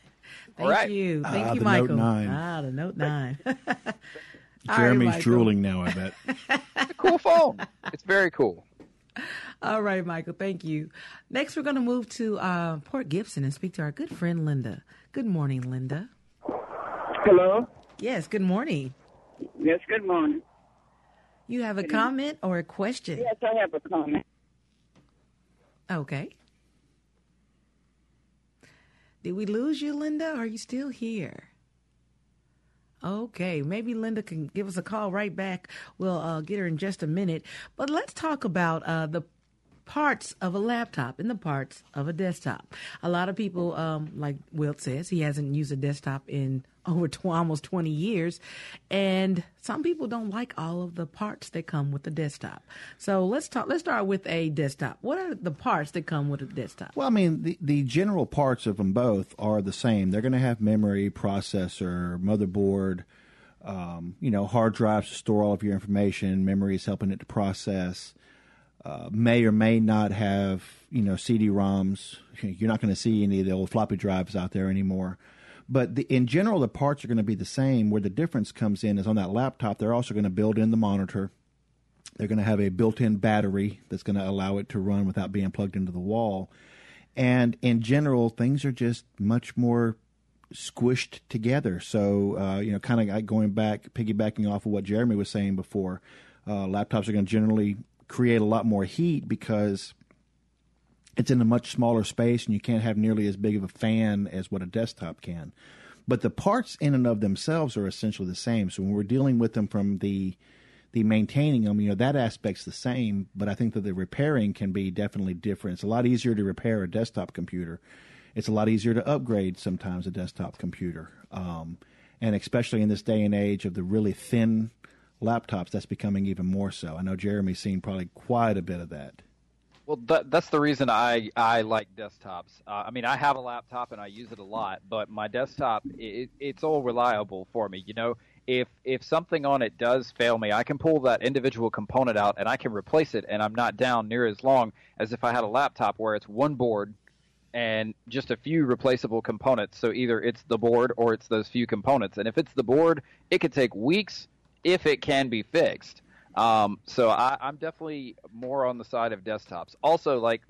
All right. you. Thank uh, you, the Michael. Note nine. Ah, the Note nine. Jeremy's right, drooling now, I bet. It's a cool phone. It's very cool. All right, Michael. Thank you. Next, we're going to move to uh, Port Gibson and speak to our good friend, Linda. Good morning, Linda. Hello? Yes, good morning. Yes, good morning. You have a good comment morning. Or a question? Yes, I have a comment. Okay. Did we lose you, Linda? Are you still here? Okay, maybe Linda can give us a call right back. We'll uh, get her in just a minute. But let's talk about uh, the parts of a laptop and the parts of a desktop. A lot of people, um, like Wilt says, he hasn't used a desktop in over tw- almost twenty years. And some people don't like all of the parts that come with the desktop. So let's talk. Let's start with a desktop. What are the parts that come with a desktop? Well, I mean, the, the general parts of them both are the same. They're going to have memory, processor, motherboard, um, you know, hard drives to store all of your information. Memory is helping it to process. Uh, may or may not have, you know, C D ROMs. You're not going to see any of the old floppy drives out there anymore. But the, in general, the parts are going to be the same. Where the difference comes in is on that laptop, they're also going to build in the monitor. They're going to have a built-in battery that's going to allow it to run without being plugged into the wall. And in general, things are just much more squished together. So, uh, you know, kind of like going back, piggybacking off of what Jeremy was saying before, uh, laptops are going to generally create a lot more heat because it's in a much smaller space, and you can't have nearly as big of a fan as what a desktop can. But the parts in and of themselves are essentially the same. So when we're dealing with them from the the maintaining them, you know, that aspect's the same, but I think that the repairing can be definitely different. It's a lot easier to repair a desktop computer. It's a lot easier to upgrade sometimes a desktop computer. Um, and especially in this day and age of the really thin laptops, that's becoming even more so. I know Jeremy's seen probably quite a bit of that. Well, that, that's the reason I, I like desktops. Uh, I mean, I have a laptop and I use it a lot, but my desktop, it, it's all reliable for me. You know, if if something on it does fail me, I can pull that individual component out and I can replace it, and I'm not down near as long as if I had a laptop where it's one board and just a few replaceable components. So either it's the board or it's those few components. And if it's the board, it could take weeks if it can be fixed. Um, so I, I'm definitely more on the side of desktops. Also, like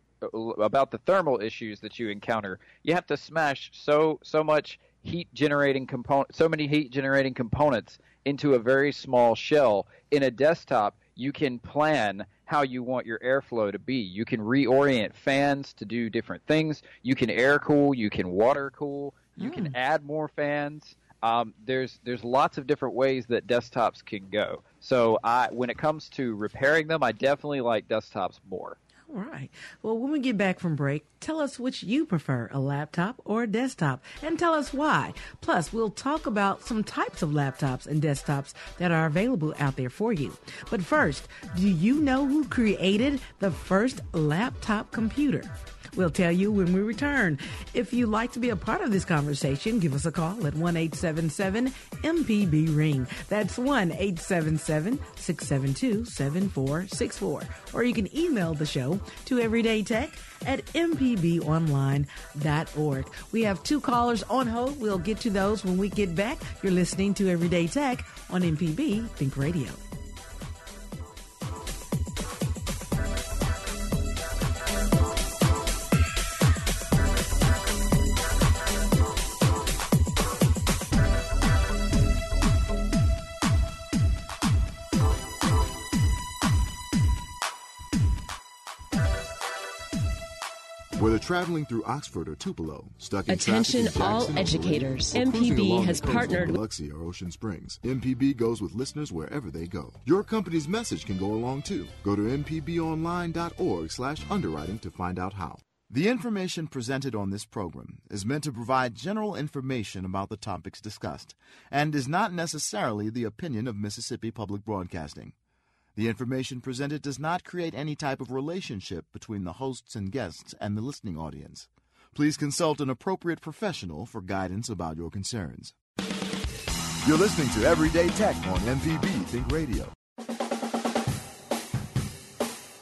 about the thermal issues that you encounter, you have to smash so so much heat generating component, so many heat generating components into a very small shell. In a desktop, you can plan how you want your airflow to be. You can reorient fans to do different things. You can air cool. You can water cool. You mm. can add more fans. Um, there's there's lots of different ways that desktops can go. So I, when it comes to repairing them, I definitely like desktops more. All right. Well, when we get back from break, tell us which you prefer, a laptop or a desktop, and tell us why. Plus, we'll talk about some types of laptops and desktops that are available out there for you. But first, do you know who created the first laptop computer? We'll tell you when we return. If you'd like to be a part of this conversation, give us a call at one eight seven seven M P B ring. That's one eight seven seven six seven two seven four six four. Or you can email the show to everydaytech at m p b online dot org. We have two callers on hold. We'll get to those when we get back. You're listening to Everyday Tech on M P B Think Radio. Traveling through Oxford or Tupelo, stuck in Attention traffic in Jackson, all educators. Or M P B has partnered with Biloxi or Ocean Springs. M P B goes with listeners wherever they go. Your company's message can go along too. Go to m p b online dot org slash underwriting to find out how. The information presented on this program is meant to provide general information about the topics discussed and is not necessarily the opinion of Mississippi Public Broadcasting. The information presented does not create any type of relationship between the hosts and guests and the listening audience. Please consult an appropriate professional for guidance about your concerns. You're listening to Everyday Tech on M P B Think Radio.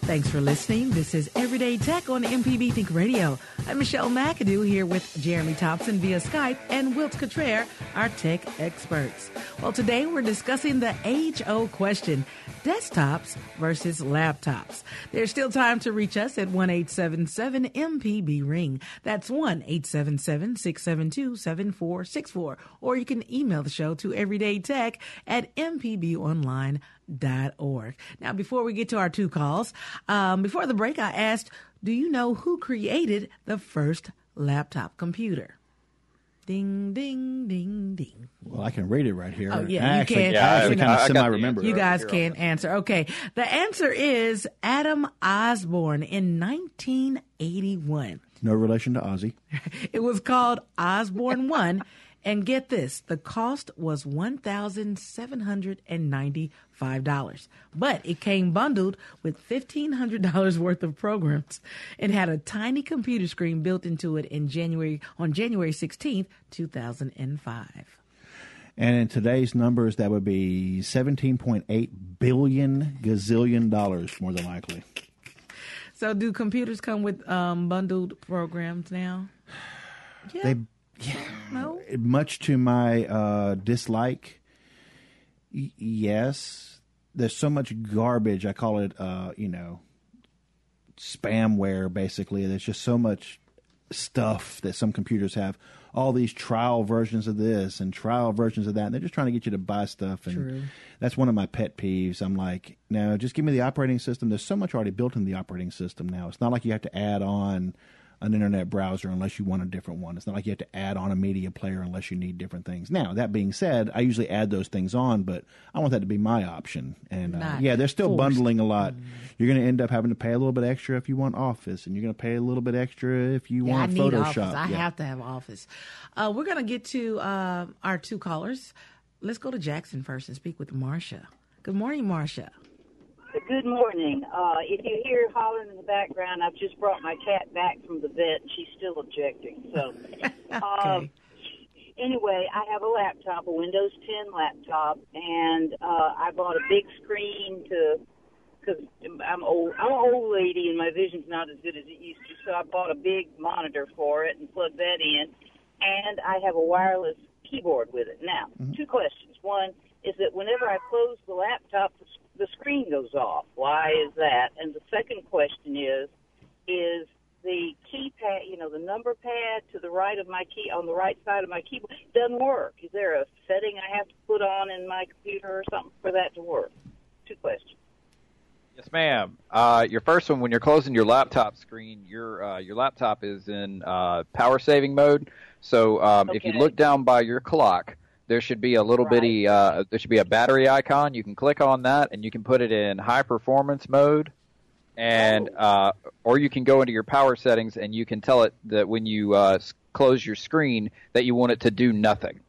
Thanks for listening. This is Everyday Tech on M P B Think Radio. I'm Michelle McAdoo here with Jeremy Thompson via Skype and Wiltz Couture, our tech experts. Well, today we're discussing the age-old question, desktops versus laptops. There's still time to reach us at one eight seven seven M P B ring. That's one eight seven seven six seven two seven four six four. Or you can email the show to everydaytech at m p b online dot com. Dot org. Now, before we get to our two calls, um, before the break, I asked, do you know who created the first laptop computer? Ding, ding, ding, ding. Well, I can read it right here. Oh, yeah, I you actually, can. Yeah, I actually I, kind I, of semi-remember. You guys right can answer. Okay. The answer is Adam Osborne in nineteen eighty-one. No relation to Ozzy. It was called Osborne one. And get this, the cost was one thousand seven hundred ninety-five dollars. But it came bundled with fifteen hundred dollars worth of programs. It had a tiny computer screen built into it in January on January sixteenth, two thousand five. And in today's numbers, that would be seventeen point eight billion gazillion dollars, more than likely. So do computers come with um, bundled programs now? Yeah. They Yeah, no. Much to my uh, dislike, y- yes. There's so much garbage. I call it, uh, you know, spamware, basically. There's just so much stuff that some computers have. All these trial versions of this and trial versions of that. And they're just trying to get you to buy stuff. And True. That's one of my pet peeves. I'm like, no, just give me the operating system. There's so much already built in the operating system now. It's not like you have to add on an internet browser unless you want a different one. It's not like you have to add on a media player unless you need different things. Now, that being said, I usually add those things on, but I want that to be my option. And uh, yeah, they're still forced. Bundling a lot. Mm. You're going to end up having to pay a little bit extra if you want Office, and you're going to pay a little bit extra if you yeah, want I need Photoshop. Office. I yeah. have to have Office. Uh, we're going to get to uh, our two callers. Let's go to Jackson first and speak with Marcia. Good morning, Marcia. Good morning. Uh, if you hear hollering in the background, I've just brought my cat back from the vet, and she's still objecting. So, uh, okay. Anyway, I have a laptop, a Windows ten laptop, and uh, I bought a big screen to because I'm old. I'm an old lady, and my vision's not as good as it used to. So I bought a big monitor for it and plugged that in, and I have a wireless keyboard with it. Now, mm-hmm. two questions. One is that whenever I close the laptop, the the screen goes off. Why is that? And the second question is, is the keypad, you know, the number pad to the right of my key, on the right side of my keyboard, doesn't work. Is there a setting I have to put on in my computer or something for that to work? Two questions. Yes, ma'am. Uh, your first one, when you're closing your laptop screen, your uh, your laptop is in uh, power saving mode. So um, okay. if you look down by your clock, there should be a little right. bitty, uh, there should be a battery icon. You can click on that, and you can put it in high performance mode, and oh. uh, or you can go into your power settings, and you can tell it that when you uh, close your screen that you want it to do nothing.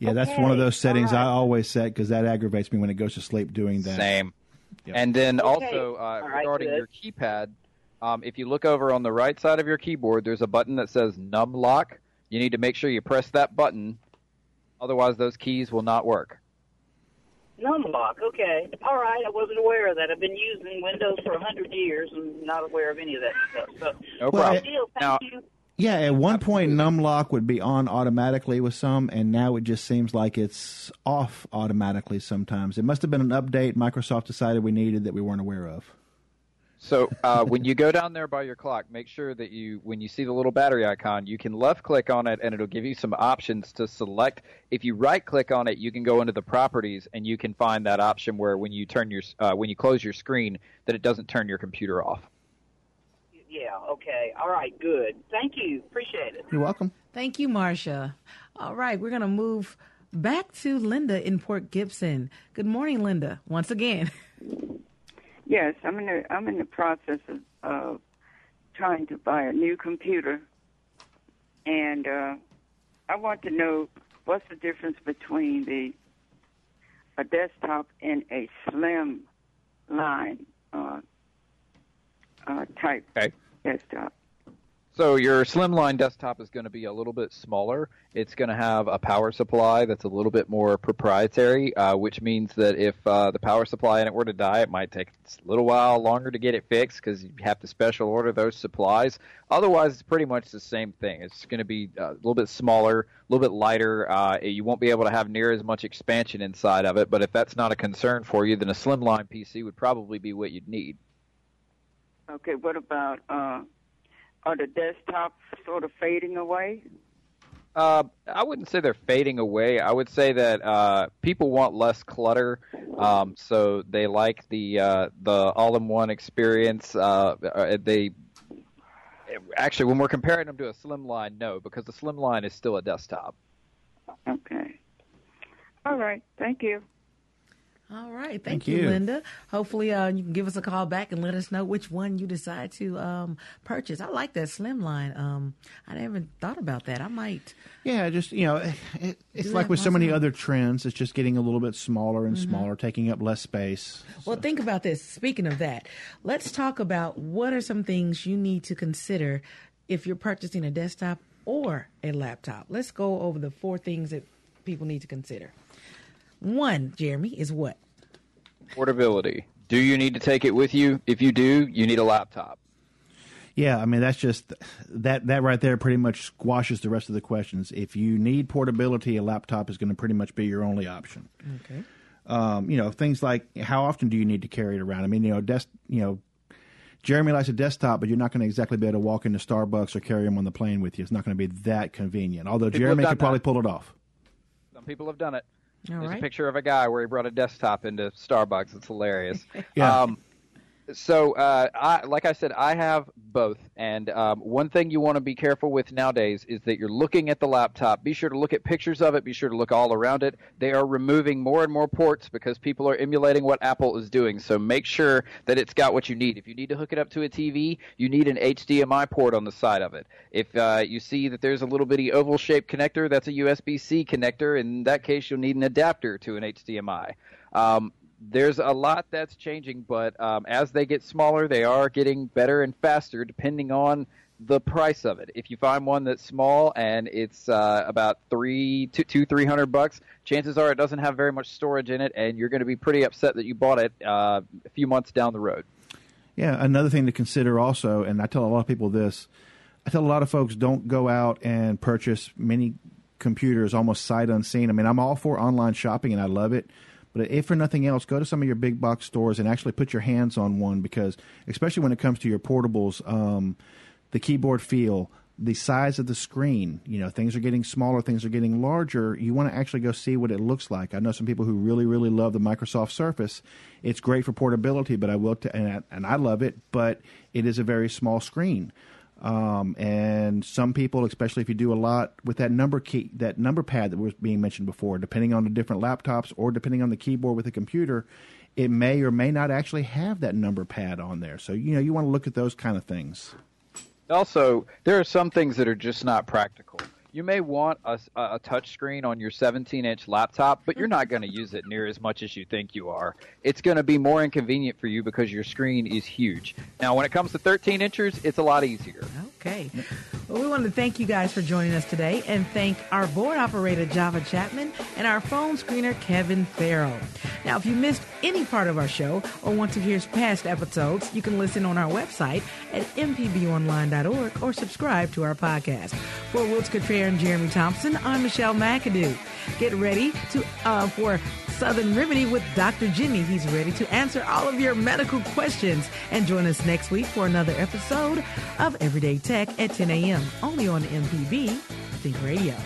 Yeah, okay. That's one of those settings right. I always set because that aggravates me when it goes to sleep doing that. Same. Yep. And then okay. also uh, regarding right, your keypad, um, if you look over on the right side of your keyboard, there's a button that says NumLock. You need to make sure you press that button. Otherwise, those keys will not work. NumLock, okay. All right, I wasn't aware of that. I've been using Windows for one hundred years and not aware of any of that stuff. So, no problem. Deal, thank now, you. Yeah, at one point, NumLock would be on automatically with some, and now it just seems like it's off automatically sometimes. It must have been an update Microsoft decided we needed that we weren't aware of. So uh, when you go down there by your clock, make sure that you, when you see the little battery icon, you can left-click on it, and it'll give you some options to select. If you right-click on it, you can go into the properties, and you can find that option where when you turn your, uh, when you close your screen, that it doesn't turn your computer off. Yeah, okay. All right, good. Thank you. Appreciate it. You're welcome. Thank you, Marcia. All right, we're going to move back to Linda in Port Gibson. Good morning, Linda, once again. Yes, I'm in the I'm in the process of, of trying to buy a new computer, and uh, I want to know what's the difference between the a desktop and a slim line uh, uh, type okay. desktop. So your slimline desktop is going to be a little bit smaller. It's going to have a power supply that's a little bit more proprietary, uh, which means that if uh, the power supply in it were to die, it might take a little while longer to get it fixed because you have to special order those supplies. Otherwise, it's pretty much the same thing. It's going to be a little bit smaller, a little bit lighter. Uh, you won't be able to have near as much expansion inside of it, but if that's not a concern for you, then a slimline P C would probably be what you'd need. Okay, what about... Uh... Are the desktops sort of fading away? Uh, I wouldn't say they're fading away. I would say that uh, people want less clutter, um, so they like the uh, the all-in-one experience. Uh, they actually, when we're comparing them to a slimline, no, because the slimline is still a desktop. Okay. All right. Thank you. All right. Thank, Thank you, you, Linda. Hopefully uh, you can give us a call back and let us know which one you decide to um, purchase. I like that slimline. Um, I never thought about that. I might. Yeah, just, you know, it, it's like with possible? so many other trends. It's just getting a little bit smaller and mm-hmm. smaller, taking up less space. Well, so. think about this. Speaking of that, let's talk about what are some things you need to consider if you're purchasing a desktop or a laptop. Let's go over the four things that people need to consider. One, Jeremy, is what? Portability. Do you need to take it with you? If you do, you need a laptop. Yeah, I mean, that's just that, that right there pretty much squashes the rest of the questions. If you need portability, a laptop is going to pretty much be your only option. Okay. Um, you know, things like how often do you need to carry it around? I mean, you know, des- you know, Jeremy likes a desktop, but you're not going to exactly be able to walk into Starbucks or carry him on the plane with you. It's not going to be that convenient, although people Jeremy could probably that. pull it off. Some people have done it. All There's right. a picture of a guy where he brought a desktop into Starbucks. It's hilarious. yeah. Um, so, uh, I, like I said, I have both. And um, one thing you want to be careful with nowadays is that you're looking at the laptop. Be sure to look at pictures of it. Be sure to look all around it. They are removing more and more ports because people are emulating what Apple is doing. So make sure that it's got what you need. If you need to hook it up to a T V, you need an H D M I port on the side of it. If uh, you see that there's a little bitty oval-shaped connector, that's a U S B C connector. In that case, you'll need an adapter to an H D M I. Um, There's a lot that's changing, but um, as they get smaller, they are getting better and faster depending on the price of it. If you find one that's small and it's uh, about three, two, two, three hundred bucks, chances are it doesn't have very much storage in it, and you're going to be pretty upset that you bought it uh, a few months down the road. Yeah, another thing to consider also, and I tell a lot of people this, I tell a lot of folks don't go out and purchase many computers almost sight unseen. I mean, I'm all for online shopping, and I love it. But if for nothing else, go to some of your big box stores and actually put your hands on one because, especially when it comes to your portables, um, the keyboard feel, the size of the screen, you know, things are getting smaller, things are getting larger. You want to actually go see what it looks like. I know some people who really, really love the Microsoft Surface. It's great for portability, but I will, t- and, I, and I love it, but it is a very small screen. Um, and some people, especially if you do a lot with that number key, that number pad that was being mentioned before, depending on the different laptops or depending on the keyboard with the computer, it may or may not actually have that number pad on there. So, you know, you want to look at those kind of things. Also, there are some things that are just not practical. You may want a, a touch screen on your seventeen-inch laptop, but you're not going to use it near as much as you think you are. It's going to be more inconvenient for you because your screen is huge. Now, when it comes to thirteen-inchers, it's a lot easier. Okay. Well, we want to thank you guys for joining us today and thank our board operator, Java Chapman, and our phone screener, Kevin Farrell. Now, if you missed any part of our show or want to hear past episodes, you can listen on our website at m p b online dot org or subscribe to our podcast. For Wiltz Couture and Jeremy Thompson, I'm Michelle McAdoo. Get ready to uh, for Southern Remedy with Doctor Jimmy. He's ready to answer all of your medical questions. And join us next week for another episode of Everyday Tech at ten a.m. only on M P B Think Radio.